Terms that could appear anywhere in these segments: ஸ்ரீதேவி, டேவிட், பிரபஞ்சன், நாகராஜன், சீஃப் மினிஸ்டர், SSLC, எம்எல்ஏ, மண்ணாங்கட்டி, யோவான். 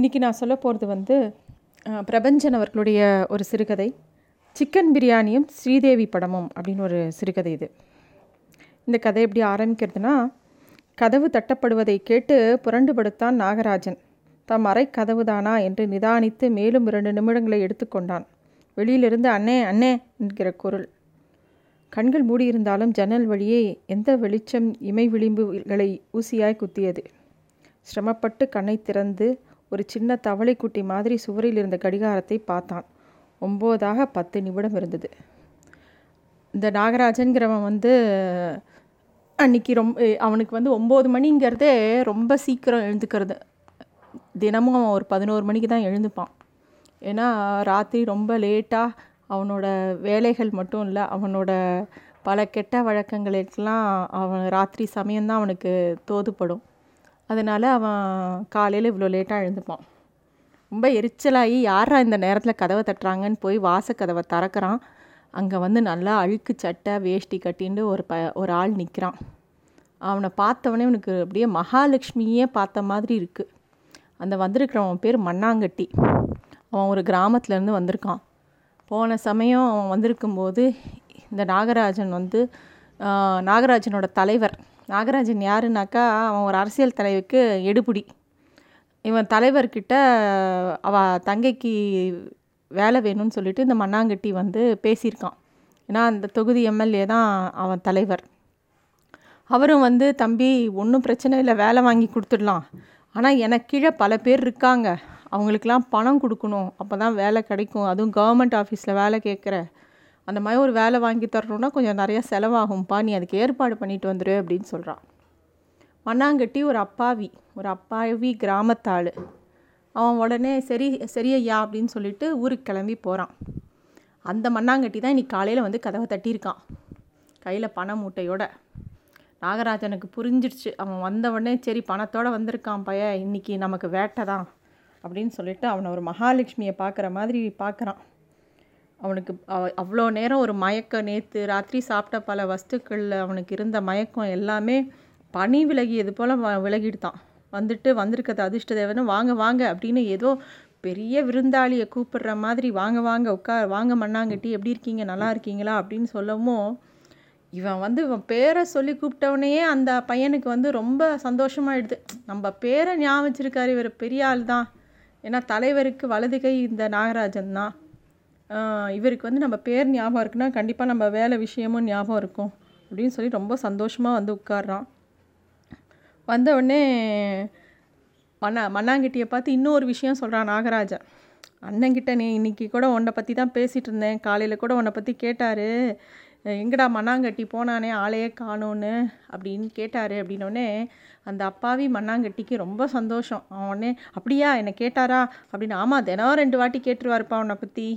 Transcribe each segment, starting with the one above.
இன்றைக்கி நான் சொல்ல போகிறது வந்து பிரபஞ்சன் அவர்களுடைய ஒரு சிறுகதை சிக்கன் பிரியாணியும் ஸ்ரீதேவி படமும் அப்படின்னு ஒரு சிறுகதை. இது இந்த கதை எப்படி ஆரம்பிக்கிறதுனா, கதவு தட்டப்படுவதை கேட்டு புரண்டு படுத்தான் நாகராஜன். தம் அறை கதவுதானா என்று நிதானித்து மேலும் 2 நிமிடங்களை எடுத்துக்கொண்டான். வெளியிலிருந்து அண்ணே அண்ணே என்கிற குரல். கண்கள் மூடியிருந்தாலும் ஜன்னல் வழியே எந்த வெளிச்சம் இமை விளிம்புகளை ஊசியாய் குத்தியது. சிரமப்பட்டு கண்ணை திறந்து ஒரு சின்ன தவளைக்குட்டி மாதிரி சுவரில் இருந்த கடிகாரத்தை பார்த்தான். 9:10 இருந்தது. இந்த நாகராஜன்கிறவன் வந்து அன்றைக்கி அவனுக்கு வந்து 9 மணிங்கிறதே ரொம்ப சீக்கிரம் எழுந்துக்கிறது. தினமும் ஒரு 11 மணிக்கு தான் எழுந்துப்பான். ஏன்னா ராத்திரி ரொம்ப லேட்டாக அவனோட வேலைகள் மட்டும் இல்லை, அவனோட பல கெட்ட வழக்கங்களுக்கெல்லாம் அவன் ராத்திரி சமயம்தான் அவனுக்கு தோதுப்படும். அதனால் அவன் காலையில் இவ்வளோ லேட்டாக எழுந்துப்பான். ரொம்ப எரிச்சலாகி யாரா இந்த நேரத்தில் கதவை தட்டுறாங்கன்னு போய் வாசக்கதவை திறக்கிறான். அங்கே வந்து நல்லா அழுக்கு சட்டை வேஷ்டி கட்டின்னு ஒரு ஆள் நிற்கிறான். அவனை பார்த்தவனே அவனுக்கு அப்படியே மகாலட்சுமியே பார்த்த மாதிரி இருக்குது. அந்த வந்திருக்கிறவன் பேர் மண்ணாங்கட்டி. அவன் ஒரு கிராமத்துலேருந்து வந்திருக்கான். போன சமயம் அவன் வந்திருக்கும்போது இந்த நாகராஜன் வந்து நாகராஜனோட தலைவர். நாகராஜன் யாருனாக்கா அவன் ஒரு அரசியல் தலைவருக்கு எடுபுடி. இவன் தலைவர்கிட்ட அவள் தங்கைக்கு வேலை வேணும்னு சொல்லிட்டு இந்த மண்ணாங்கட்டி வந்து பேசியிருக்கான். ஏன்னா அந்த தொகுதி எம்எல்ஏ தான் அவன் தலைவர். அவரும் வந்து தம்பி ஒன்றும் பிரச்சனை இல்லை, வேலை வாங்கி கொடுத்துடலாம், ஆனால் எனக்கு கீழே பல பேர் இருக்காங்க, அவங்களுக்கெல்லாம் பணம் கொடுக்கணும், அப்போ தான் வேலை கிடைக்கும், அதுவும் கவர்மெண்ட் ஆஃபீஸில் வேலை கேட்குற, அந்த மாதிரி ஒரு வேலை வாங்கி தரணுன்னா கொஞ்சம் நிறையா செலவாகும்ப்பா, நீ அதுக்கு ஏற்பாடு பண்ணிட்டு வந்துடு அப்படின்னு சொல்கிறான். மண்ணாங்கட்டி ஒரு அப்பாவி கிராமத்தாள். அவன் உடனே சரி ஐயா அப்படின்னு சொல்லிட்டு ஊருக்கு கிளம்பி போகிறான். அந்த மண்ணாங்கட்டி தான் இன்றைக்கி காலையில் வந்து கதவை தட்டியிருக்கான், கையில் பண மூட்டையோட. நாகராஜனுக்கு புரிஞ்சிடுச்சு, அவன் வந்தவுடனே சரி பணத்தோடு வந்திருக்கான் பையன், இன்றைக்கி நமக்கு வேட்டை தான் அப்படின்னு சொல்லிட்டு அவனை ஒரு மகாலட்சுமியை பார்க்குற மாதிரி பார்க்குறான். அவனுக்கு அவ்வளோ நேரம் ஒரு மயக்கம், நேற்று ராத்திரி சாப்பிட்ட பல வஸ்துக்களில் அவனுக்கு இருந்த மயக்கம் எல்லாமே பனி விலகியது போல் விலகிடுதான். வந்திருக்கிறது அதிர்ஷ்ட தேவனை, வாங்க வாங்க அப்படின்னு ஏதோ பெரிய விருந்தாளியை கூப்பிடுற மாதிரி, வாங்க வாங்க உட்கார், வாங்க மண்ணாங்கட்டி எப்படி இருக்கீங்க, நல்லா இருக்கீங்களா அப்படின்னு சொல்லவும், இவன் வந்து இவன் பேரை சொல்லி கூப்பிட்டவனையே அந்த பையனுக்கு வந்து ரொம்ப சந்தோஷமாகிடுது. நம்ம பேரை ஞாபகம் வச்சிருக்காரு, இவர் பெரிய ஆள் தான், ஏன்னா தலைவருக்கு வலதுகை இந்த நாகராஜன் தான், இவருக்கு வந்து நம்ம பேர் ஞாபகம் இருக்குன்னா கண்டிப்பாக நம்ம வேலை விஷயமும் ஞாபகம் இருக்கும் அப்படின்னு சொல்லி ரொம்ப சந்தோஷமாக வந்து உட்கார்றான். வந்தவுடனே மண்ணாங்கட்டியை பார்த்து இன்னொரு விஷயம் சொல்கிறான் நாகராஜன். அண்ணங்கிட்ட நீ இன்றைக்கி கூட உன்னை பற்றி தான் பேசிகிட்டு இருந்தேன், காலையில் கூட உன்னை பற்றி கேட்டார், எங்கடா மண்ணாங்கட்டி போனானே ஆளையே காணோன்னு அப்படின்னு கேட்டார். அப்படின்னோடனே அந்த அப்பாவி மண்ணாங்கட்டிக்கு ரொம்ப சந்தோஷம். அவனே அப்படியா என்னை கேட்டாரா அப்படின்னு, ஆமாம் தினம் 2 வாட்டி கேட்டுருவாருப்பா உன்னை பற்றி,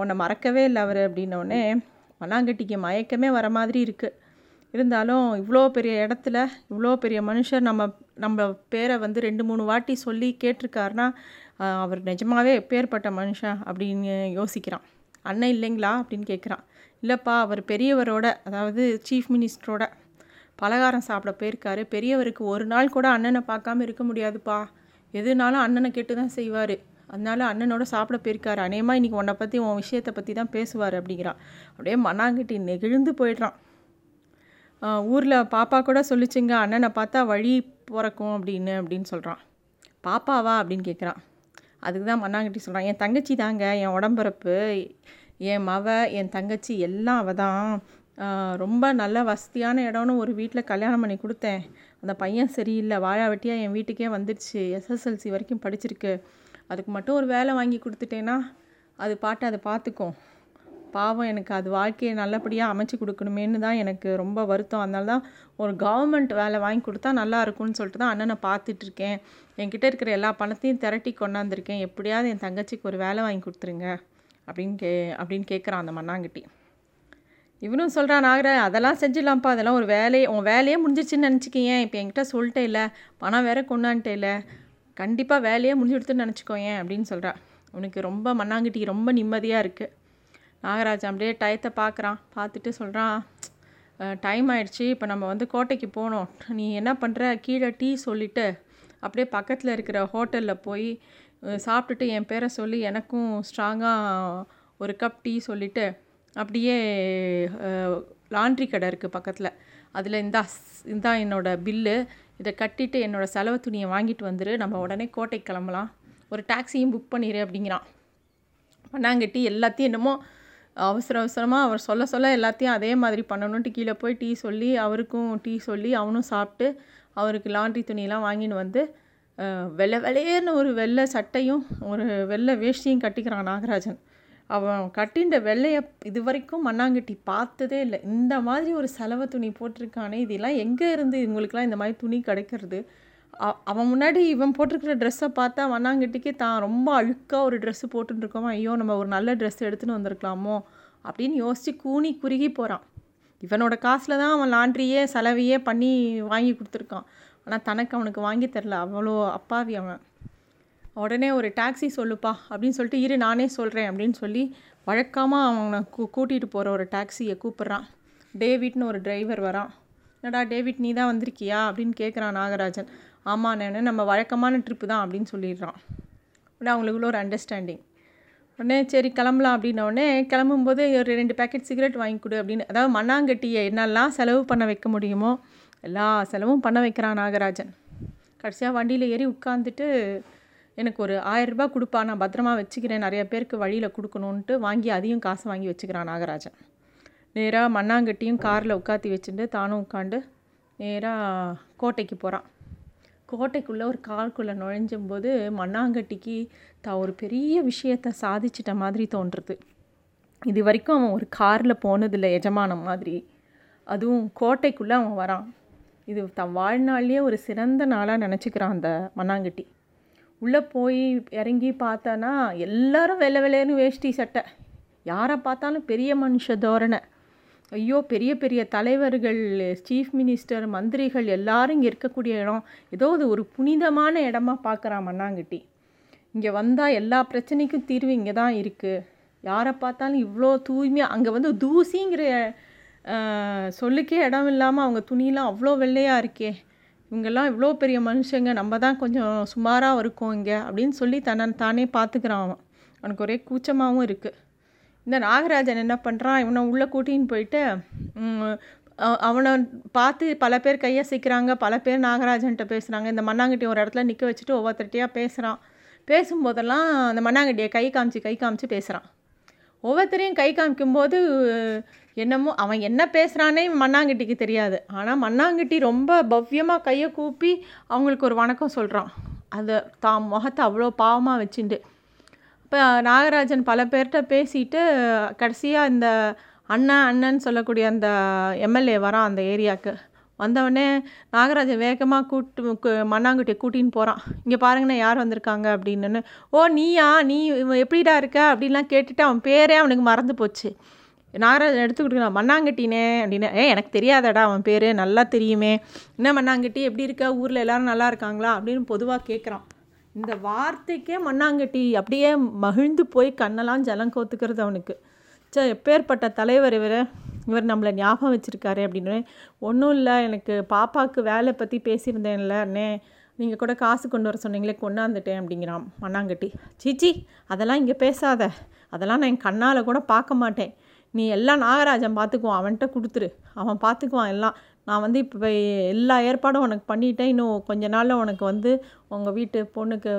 உன்னை மறக்கவே இல்லை அவர் அப்படின்னோடனே மண்ணாங்கட்டிக்கு மயக்கமே வர மாதிரி இருக்குது. இருந்தாலும் இவ்வளோ பெரிய இடத்துல இவ்வளோ பெரிய மனுஷர் நம்ம பேரை வந்து 2-3 வாட்டி சொல்லி கேட்டிருக்காருனா அவர் நிஜமாகவே எப்பேற்பட்ட மனுஷன் அப்படின்னு யோசிக்கிறான். அண்ணன் இல்லைங்களா அப்படின்னு கேட்குறான். இல்லைப்பா, அவர் பெரியவரோட, அதாவது சீஃப் மினிஸ்டரோட பலகாரம் சாப்பிட போயிருக்காரு, பெரியவருக்கு 1 நாள் கூட அண்ணனை பார்க்காம இருக்க முடியாதுப்பா, எதுனாலும் அண்ணனை கேட்டு தான் செய்வார், அதனால அண்ணனோட சாப்பிட போயிருக்காரு, அநேகமாக இன்றைக்கி உன்னை பற்றி உன் விஷயத்தை பற்றி தான் பேசுவார் அப்படிங்கிறான். அப்படியே மண்ணாங்கட்டி நெகிழ்ந்து போயிடுறான். ஊரில் பாப்பா கூட சொல்லிச்சுங்க அண்ணனை பார்த்தா வழி பிறக்கும் அப்படின்னு சொல்கிறான். பாப்பாவா அப்படின்னு கேட்குறான். அதுக்கு தான் மண்ணாங்கட்டி சொல்கிறான், என் தங்கச்சி தாங்க, என் உடம்பரப்பு, என் மவ, என் தங்கச்சி எல்லாம் அவள் தான், ரொம்ப நல்ல வசதியான இடம்னு ஒரு வீட்டில் கல்யாணம் பண்ணி கொடுத்தேன், அந்த பையன் சரியில்லை, வாழா வெட்டியாக என் வீட்டுக்கே வந்துடுச்சு, SSLC வரைக்கும் படிச்சிருக்கு, அதுக்கு மட்டும் ஒரு வேலை வாங்கி கொடுத்துட்டேன்னா அது பாட்டு அதை பார்த்துக்கும், பாவம் எனக்கு அது வாழ்க்கையை நல்லபடியாக அமைச்சு கொடுக்கணுமேனு தான் எனக்கு ரொம்ப வருத்தம், அதனால தான் ஒரு கவர்மெண்ட் வேலை வாங்கி கொடுத்தா நல்லா இருக்கும்னு சொல்லிட்டு தான் அண்ணனை பார்த்துட்ருக்கேன், என்கிட்ட இருக்கிற எல்லா பணத்தையும் திரட்டி கொண்டாந்துருக்கேன், எப்படியாவது என் தங்கச்சிக்கு ஒரு வேலை வாங்கி கொடுத்துருங்க அப்படின்னு கேட்குறான் அந்த மண்ணாங்கட்டி. இவனும் சொல்கிறான் நாகராஜ், அதெல்லாம் செஞ்சிடலாம்ப்பா, அதெல்லாம் ஒரு வேலையை உன் வேலையே முடிஞ்சிடுச்சுன்னு நினச்சிக்கிங்க, இப்போ என்கிட்ட சொல்லிட்டே இல்லை, பணம் வேற கொண்டான்ட்டே இல்லை, கண்டிப்பாக வேலையே முடிஞ்சிடுத்துன்னு நினச்சிக்கோ ஏன் அப்படின்னு சொல்கிறா. உனக்கு ரொம்ப மண்ணாங்கட்டி ரொம்ப நிம்மதியாக இருக்குது. நாகராஜன் அப்படியே டயத்தை பார்க்குறான். பார்த்துட்டு சொல்கிறான், டைம் ஆயிடுச்சு, இப்போ நம்ம வந்து கோட்டைக்கு போகணும், நீ என்ன பண்ணுற, கீழே டீ சொல்லிவிட்டு அப்படியே பக்கத்தில் இருக்கிற ஹோட்டலில் போய் சாப்பிட்டுட்டு என் பேரை சொல்லி எனக்கும் ஸ்ட்ராங்காக ஒரு கப் டீ சொல்லிவிட்டு அப்படியே லாண்ட்ரி கடை இருக்குது பக்கத்தில், அதில் இந்தா என்னோடய பில்லு, இதை கட்டிட்டு என்னோடய செலவு துணியை வாங்கிட்டு வந்துரு, நம்ம உடனே கோட்டைக்கு கிளம்பலாம், ஒரு டாக்ஸியும் புக் பண்ணிடு அப்படிங்கிறான். மண்ணாங்கட்டி எல்லாத்தையும் என்னமோ அவசர அவசரமாக அவர் சொல்ல சொல்ல எல்லாத்தையும் அதே மாதிரி பண்ணணுன்ட்டு கீழே போய் அவருக்கும் டீ சொல்லி அவனும் சாப்பிட்டு அவருக்கு லாண்ட்ரி துணியெல்லாம் வாங்கின்னு வந்து வெள்ளை வெள்ளையர்னு ஒரு வெள்ளை சட்டையும் ஒரு வெள்ளை வேஷ்டியும் கட்டிக்கிறான் நாகராஜன். அவன் கட்டின்ற வெள்ளையை இது வரைக்கும் மண்ணாங்கட்டி பார்த்ததே இல்லை. இந்த மாதிரி ஒரு செலவு துணி போட்டிருக்கானே, இதெல்லாம் எங்கே இருந்து இவங்களுக்குலாம் இந்த மாதிரி துணி கிடைக்கிறது? அவன் முன்னாடி இவன் போட்டிருக்கிற ட்ரெஸ்ஸை பார்த்தா மண்ணாங்கட்டிக்கு தான் ரொம்ப அழுக்காக ஒரு ட்ரெஸ்ஸு போட்டுருக்கோமா, ஐயோ நம்ம ஒரு நல்ல ட்ரெஸ் எடுத்துன்னு வந்திருக்கலாமோ அப்படின்னு யோசித்து கூனி குறுகி போகிறான். இவனோட காசில் தான் அவன் லாண்ட்ரியே செலவையே பண்ணி வாங்கி கொடுத்துருக்கான், ஆனால் தனக்கு அவனுக்கு வாங்கி தரல, அவ்வளோ அப்பாவி அவன். உடனே ஒரு டாக்ஸி சொல்லுப்பா அப்படின்னு சொல்லிட்டு, இரு நானே சொல்கிறேன் அப்படின்னு சொல்லி வழக்கமாக அவனை கூட்டிகிட்டு போகிற ஒரு டாக்ஸியை கூப்பிட்றான். டேவிட்னு ஒரு டிரைவர் வரான். என்னடா டேவிட், நீ தான் வந்திருக்கியா அப்படின்னு கேட்குறான் நாகராஜன். ஆமாம் நான், நம்ம வழக்கமான ட்ரிப்பு தான் அப்படின்னு சொல்லிடுறான். உடனே அவங்களுக்குள்ள ஒரு அண்டர்ஸ்டாண்டிங். உடனே சரி கிளம்பலாம் அப்படின்னோடனே கிளம்பும்போது ஒரு 2 பேக்கெட் சிகரெட் வாங்கி கொடு அப்படின்னு, அதாவது மண்ணாங்கட்டியை என்னெல்லாம் செலவு பண்ண வைக்க முடியுமோ எல்லா செலவும் பண்ண வைக்கிறான் நாகராஜன். கடைசியாக வண்டியில் ஏறி உட்காந்துட்டு எனக்கு ஒரு 1000 ரூபா கொடுப்பா, நான் பத்திரமா வச்சுக்கிறேன், நிறைய பேருக்கு வழியில் கொடுக்கணுன்ட்டு வாங்கி அதையும் காசு வாங்கி வச்சுக்கிறான் நாகராஜன். நேராக மண்ணாங்கட்டியும் காரில் உட்காத்தி வச்சுட்டு தானும் உட்காந்து நேராக கோட்டைக்கு போகிறான். கோட்டைக்குள்ளே ஒரு காருக்குள்ளே நுழைஞ்சும்போது மண்ணாங்கட்டிக்கு தான் ஒரு பெரிய விஷயத்தை சாதிச்சிட்ட மாதிரி தோன்றுறது. இது வரைக்கும் அவன் ஒரு காரில் போனதில்லை எஜமானம் மாதிரி, அதுவும் கோட்டைக்குள்ளே அவன் வரான். இது தன் வாழ்நாள்லேயே ஒரு சிறந்த நாளாக நினச்சிக்கிறான் அந்த மண்ணாங்கட்டி. உள்ளே போய் இறங்கி பார்த்தானா எல்லாரும் வெள்ளை வெள்ளையர்னு வேஷ்டி சட்டை, யாரை பார்த்தாலும் பெரிய மனுஷ தோரணை, ஐயோ பெரிய பெரிய தலைவர்கள், சீஃப் மினிஸ்டர், மந்திரிகள் எல்லாரும் இங்கே இருக்கக்கூடிய இடம், ஏதோ அது ஒரு புனிதமான இடமா பார்க்குறான் மண்ணாங்கட்டி. இங்கே வந்தால் எல்லா பிரச்சனைக்கும் தீர்வு இங்கே தான் இருக்குது, யாரை பார்த்தாலும் இவ்வளோ தூய்மையாக, அங்கே வந்து தூசிங்கிற சொல்லுக்கே இடம் இல்லாமல் அவங்க துணியெலாம் அவ்வளோ வெள்ளையாக இருக்கே, இவங்கெல்லாம் இவ்வளோ பெரிய மனுஷங்க, நம்ம தான் கொஞ்சம் சுமாராக இருக்கோம் இங்கே அப்படின்னு சொல்லி தானே பார்த்துக்கிறான் அவன். அவனுக்கு ஒரே கூச்சமாகவும் இருக்குது. இந்த நாகராஜன் என்ன பண்ணுறான், இவனை உள்ளே கூட்டின்னு போயிட்டு அவனை பார்த்து பல பேர் கையை சிக்கிறாங்க, பல பேர் நாகராஜன்கிட்ட பேசுகிறாங்க. இந்த மண்ணாங்கட்டி ஒரு இடத்துல நிற்க வச்சுட்டு ஒவ்வொருத்தர்கிட்டையாக பேசுகிறான். பேசும்போதெல்லாம் அந்த மண்ணாங்கட்டியை கை காமிச்சு பேசுகிறான். ஒவ்வொருத்தரையும் கை காமிக்கும்போது என்னமோ அவன் என்ன பேசுகிறானே மண்ணாங்கட்டிக்கு தெரியாது, ஆனால் மண்ணாங்கட்டி ரொம்ப பவ்யமாக கையை கூப்பி அவங்களுக்கு ஒரு வணக்கம் சொல்கிறான். அதை தான் முகத்தை அவ்வளோ பாவமாக வச்சுண்டு இப்போ நாகராஜன் பல பேர்கிட்ட பேசிட்டு கடைசியாக இந்த அண்ணன்னு சொல்லக்கூடிய அந்த எம்எல்ஏ வரான் அந்த ஏரியாவுக்கு. வந்தவொடனே நாகராஜன் வேகமாக மண்ணாங்கட்டியை கூட்டின்னு போகிறான். இங்கே பாருங்கண்ணா யார் வந்திருக்காங்க அப்படின்னு. ஓ நீயா, நீ எப்படிடா இருக்க அப்படின்லாம் கேட்டுட்டு அவன் பேரே அவனுக்கு மறந்து போச்சு. நாகராஜன் எடுத்துக்கிட்டுக்கலாம், மண்ணாங்கட்டினே அப்படின்னு. எனக்கு தெரியாதடா அவன் பேர், நல்லா தெரியுமே, என்ன மண்ணாங்கட்டி எப்படி இருக்கா, ஊரில் எல்லோரும் நல்லா இருக்காங்களா அப்படின்னு பொதுவாக கேட்குறான். இந்த வார்த்தைக்கே மண்ணாங்கட்டி அப்படியே மகிழ்ந்து போய் கண்ணெல்லாம் ஜலம் கோத்துக்கிறது அவனுக்கு. எப்பேற்பட்ட தலைவர் இவர் நம்மளை ஞாபகம் வச்சுருக்காரு அப்படின்னு. ஒன்றும் இல்லை, எனக்கு பாப்பாவுக்கு வேலை பற்றி பேசியிருந்தேன்ல அண்ணே, நீங்கள் கூட காசு கொண்டு வர சொன்னீங்களே, கொண்டாந்துட்டேன் அப்படிங்கிறான் மண்ணாங்கட்டி. சீச்சி அதெல்லாம் இங்கே பேசாத, அதெல்லாம் நான் என் கண்ணால் கூட பார்க்க மாட்டேன், நீ எல்லாம் நாகராஜன் பார்த்துக்குவான், அவன்கிட்ட கொடுத்துரு, அவன் பார்த்துக்குவான் எல்லாம், நான் வந்து இப்போ எல்லா ஏற்பாடும் உனக்கு பண்ணிட்டேன், இன்னும் கொஞ்ச நாளில் உனக்கு வந்து உங்கள் வீட்டு பொண்ணுக்கு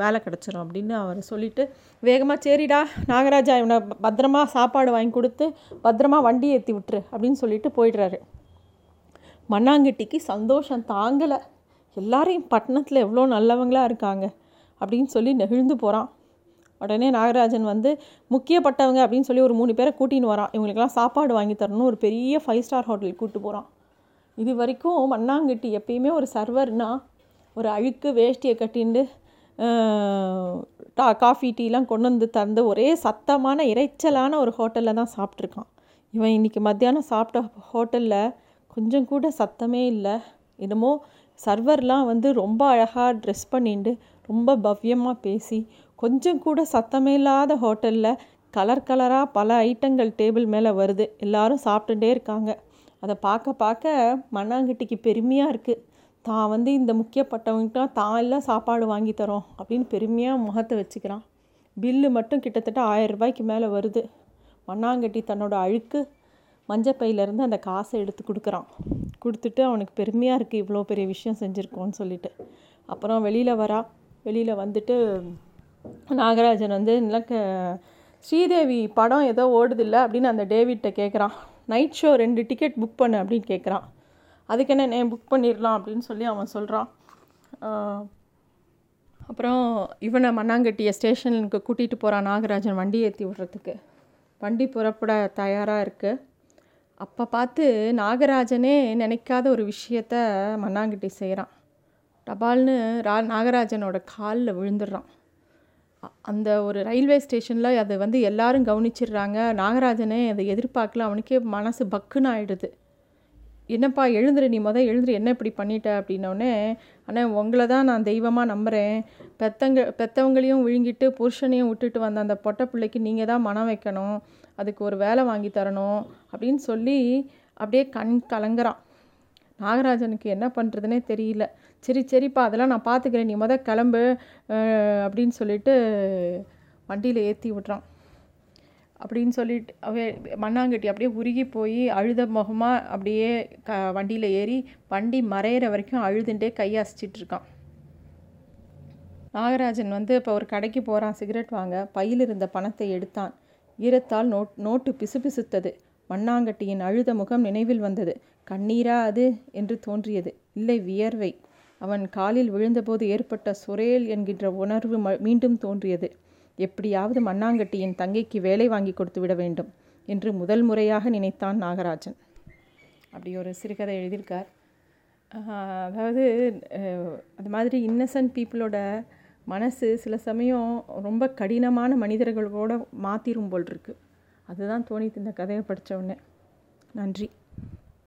வேலை கிடச்சிரும் அப்படின்னு அவர் சொல்லிவிட்டு வேகமாக சரிடா நாகராஜா இவனை பத்திரமா சாப்பாடு வாங்கி கொடுத்து பத்திரமா வண்டி ஏற்றி விட்டுரு அப்படின்னு சொல்லிட்டு போயிடுறாரு. மண்ணாங்கட்டிக்கு சந்தோஷம் தாங்கலை, எல்லாரையும் பட்டணத்தில் எவ்வளோ நல்லவங்களாக இருக்காங்க அப்படின்னு சொல்லி நெகிழ்ந்து போகிறான். உடனே நாகராஜன் வந்து முக்கியப்பட்டவங்க அப்படின்னு சொல்லி ஒரு 3 பேரை கூட்டின்னு வரான். இவங்களுக்கெல்லாம் சாப்பாடு வாங்கி தரணும், ஒரு பெரிய 5 ஸ்டார் ஹோட்டலுக்கு கூப்பிட்டு போகிறான். இது வரைக்கும் மண்ணாங்கட்டி எப்பயுமே ஒரு சர்வர்னா ஒரு அழுக்கு வேஷ்டியை கட்டிண்டு காஃபி டீலாம் கொண்டு வந்து தந்து ஒரே சத்தமான இறைச்சலான ஒரு ஹோட்டலில் தான் சாப்பிட்ருக்கான். இவன் இன்றைக்கி மத்தியானம் சாப்பிட்ட ஹோட்டலில் கொஞ்சம் கூட சத்தமே இல்லை, என்னமோ சர்வர்லாம் வந்து ரொம்ப அழகாக ட்ரெஸ் பண்ணிட்டு ரொம்ப பவ்யமாக பேசி கொஞ்சம் கூட சத்தமே இல்லாத ஹோட்டலில் கலர் கலராக பல ஐட்டங்கள் டேபிள் மேலே வருது, எல்லோரும் சாப்பிட்டுட்டே இருக்காங்க. அதை பார்க்க மண்ணாங்கட்டிக்கு பெருமையாக இருக்குது, தான் வந்து இந்த முக்கியப்பட்டவங்கிட்ட தான் எல்லாம் சாப்பாடு வாங்கி தரோம் அப்படின்னு பெருமையாக முகத்தை வச்சுக்கிறான். பில்லு மட்டும் கிட்டத்தட்ட 1000 ரூபாய்க்கு மேலே வருது. மண்ணாங்கட்டி தன்னோட அழுக்கு மஞ்சப்பையிலேருந்து அந்த காசை எடுத்து கொடுக்குறான். கொடுத்துட்டு அவனுக்கு பெருமையாக இருக்குது, இவ்வளோ பெரிய விஷயம் செஞ்சுருக்கோன்னு சொல்லிட்டு. அப்புறம் வெளியில் வந்துட்டு நாகராஜன் வந்து இல்லை ஸ்ரீதேவி படம் ஏதோ ஓடுதில்லை அப்படின்னு அந்த டேவிட்டை கேட்குறான். நைட் ஷோ 2 டிக்கெட் புக் பண்ணு அப்படின்னு கேட்குறான். அதுக்கு என்ன நான் புக் பண்ணிடலாம் அப்படின்னு சொல்லி அவன் சொல்கிறான். அப்புறம் இவனை மண்ணாங்கட்டியை ஸ்டேஷனுக்கு கூட்டிகிட்டு போகிறான் நாகராஜன், வண்டி ஏற்றி விடுறதுக்கு. வண்டி புறப்பட தயாராக இருக்குது. அப்போ பார்த்து நாகராஜனே நினைக்காத ஒரு விஷயத்த மண்ணாங்கட்டி செய்கிறான். டபால்னு நாகராஜனோட காலில் விழுந்துடுறான். அந்த ஒரு ரயில்வே ஸ்டேஷனில் அது வந்து எல்லாரும் கவனிச்சிடுறாங்க. நாகராஜனே அதை எதிர்பார்க்கல. அவனுக்கே மனசு பக்குன்னு ஆகிடுது. என்னப்பா எழுந்துரு, நீ எழுந்துரு, என்ன இப்படி பண்ணிட்ட அப்படின்னோடனே, ஆனால் உங்களை தான் நான் தெய்வமாக நம்புகிறேன். பெற்றவங்களையும் விழுங்கிட்டு புருஷனையும் விட்டுட்டு வந்த அந்த பொட்டை பிள்ளைக்கு நீங்கள் தான் மனம் வைக்கணும், அதுக்கு ஒரு வேலை வாங்கி தரணும் அப்படின்னு சொல்லி அப்படியே கண் கலங்குறான். நாகராஜனுக்கு என்ன பண்ணுறதுனே தெரியல. சரி சரிப்பா அதெல்லாம் நான் பார்த்துக்கிறேன், நீ கிளம்பு அப்படின்னு சொல்லிட்டு வண்டியில் ஏற்றி விட்றான். அப்படின்னு சொல்லிட்டு மண்ணாங்கட்டி அப்படியே உருகி போய் அழுத முகமாக அப்படியே வண்டியில் ஏறி வண்டி மறையிற வரைக்கும் அழுதுண்டே கையாசிச்சிட்ருக்கான். நாகராஜன் வந்து இப்போ ஒரு கடைக்கு போகிறான் சிகரெட் வாங்க. பையில் இருந்த பணத்தை எடுத்தான். ஈரத்தால் நோட்டு பிசுபிசுத்தது. மண்ணாங்கட்டியின் அழுத முகம் நினைவில் வந்தது. கண்ணீரா அது என்று தோன்றியது. இல்லை, வியர்வை. அவன் காலில் விழுந்தபோது ஏற்பட்ட சுரேல் என்கின்ற உணர்வு மீண்டும் தோன்றியது. எப்படியாவது மண்ணாங்கட்டியின் தங்கைக்கு வேலை வாங்கி கொடுத்து விட வேண்டும் என்று முதல் முறையாக நினைத்தான் நாகராஜன். அப்படி ஒரு சிறுகதை எழுதியிருக்கார். அதாவது அது மாதிரி இன்னசென்ட் பீப்புளோட மனசு சில சமயம் ரொம்ப கடினமான மனிதர்களோடு மாற்றிடும் போல் இருக்குது. அதுதான் தோணித்து இந்த கதையை படித்த உடனே. நன்றி.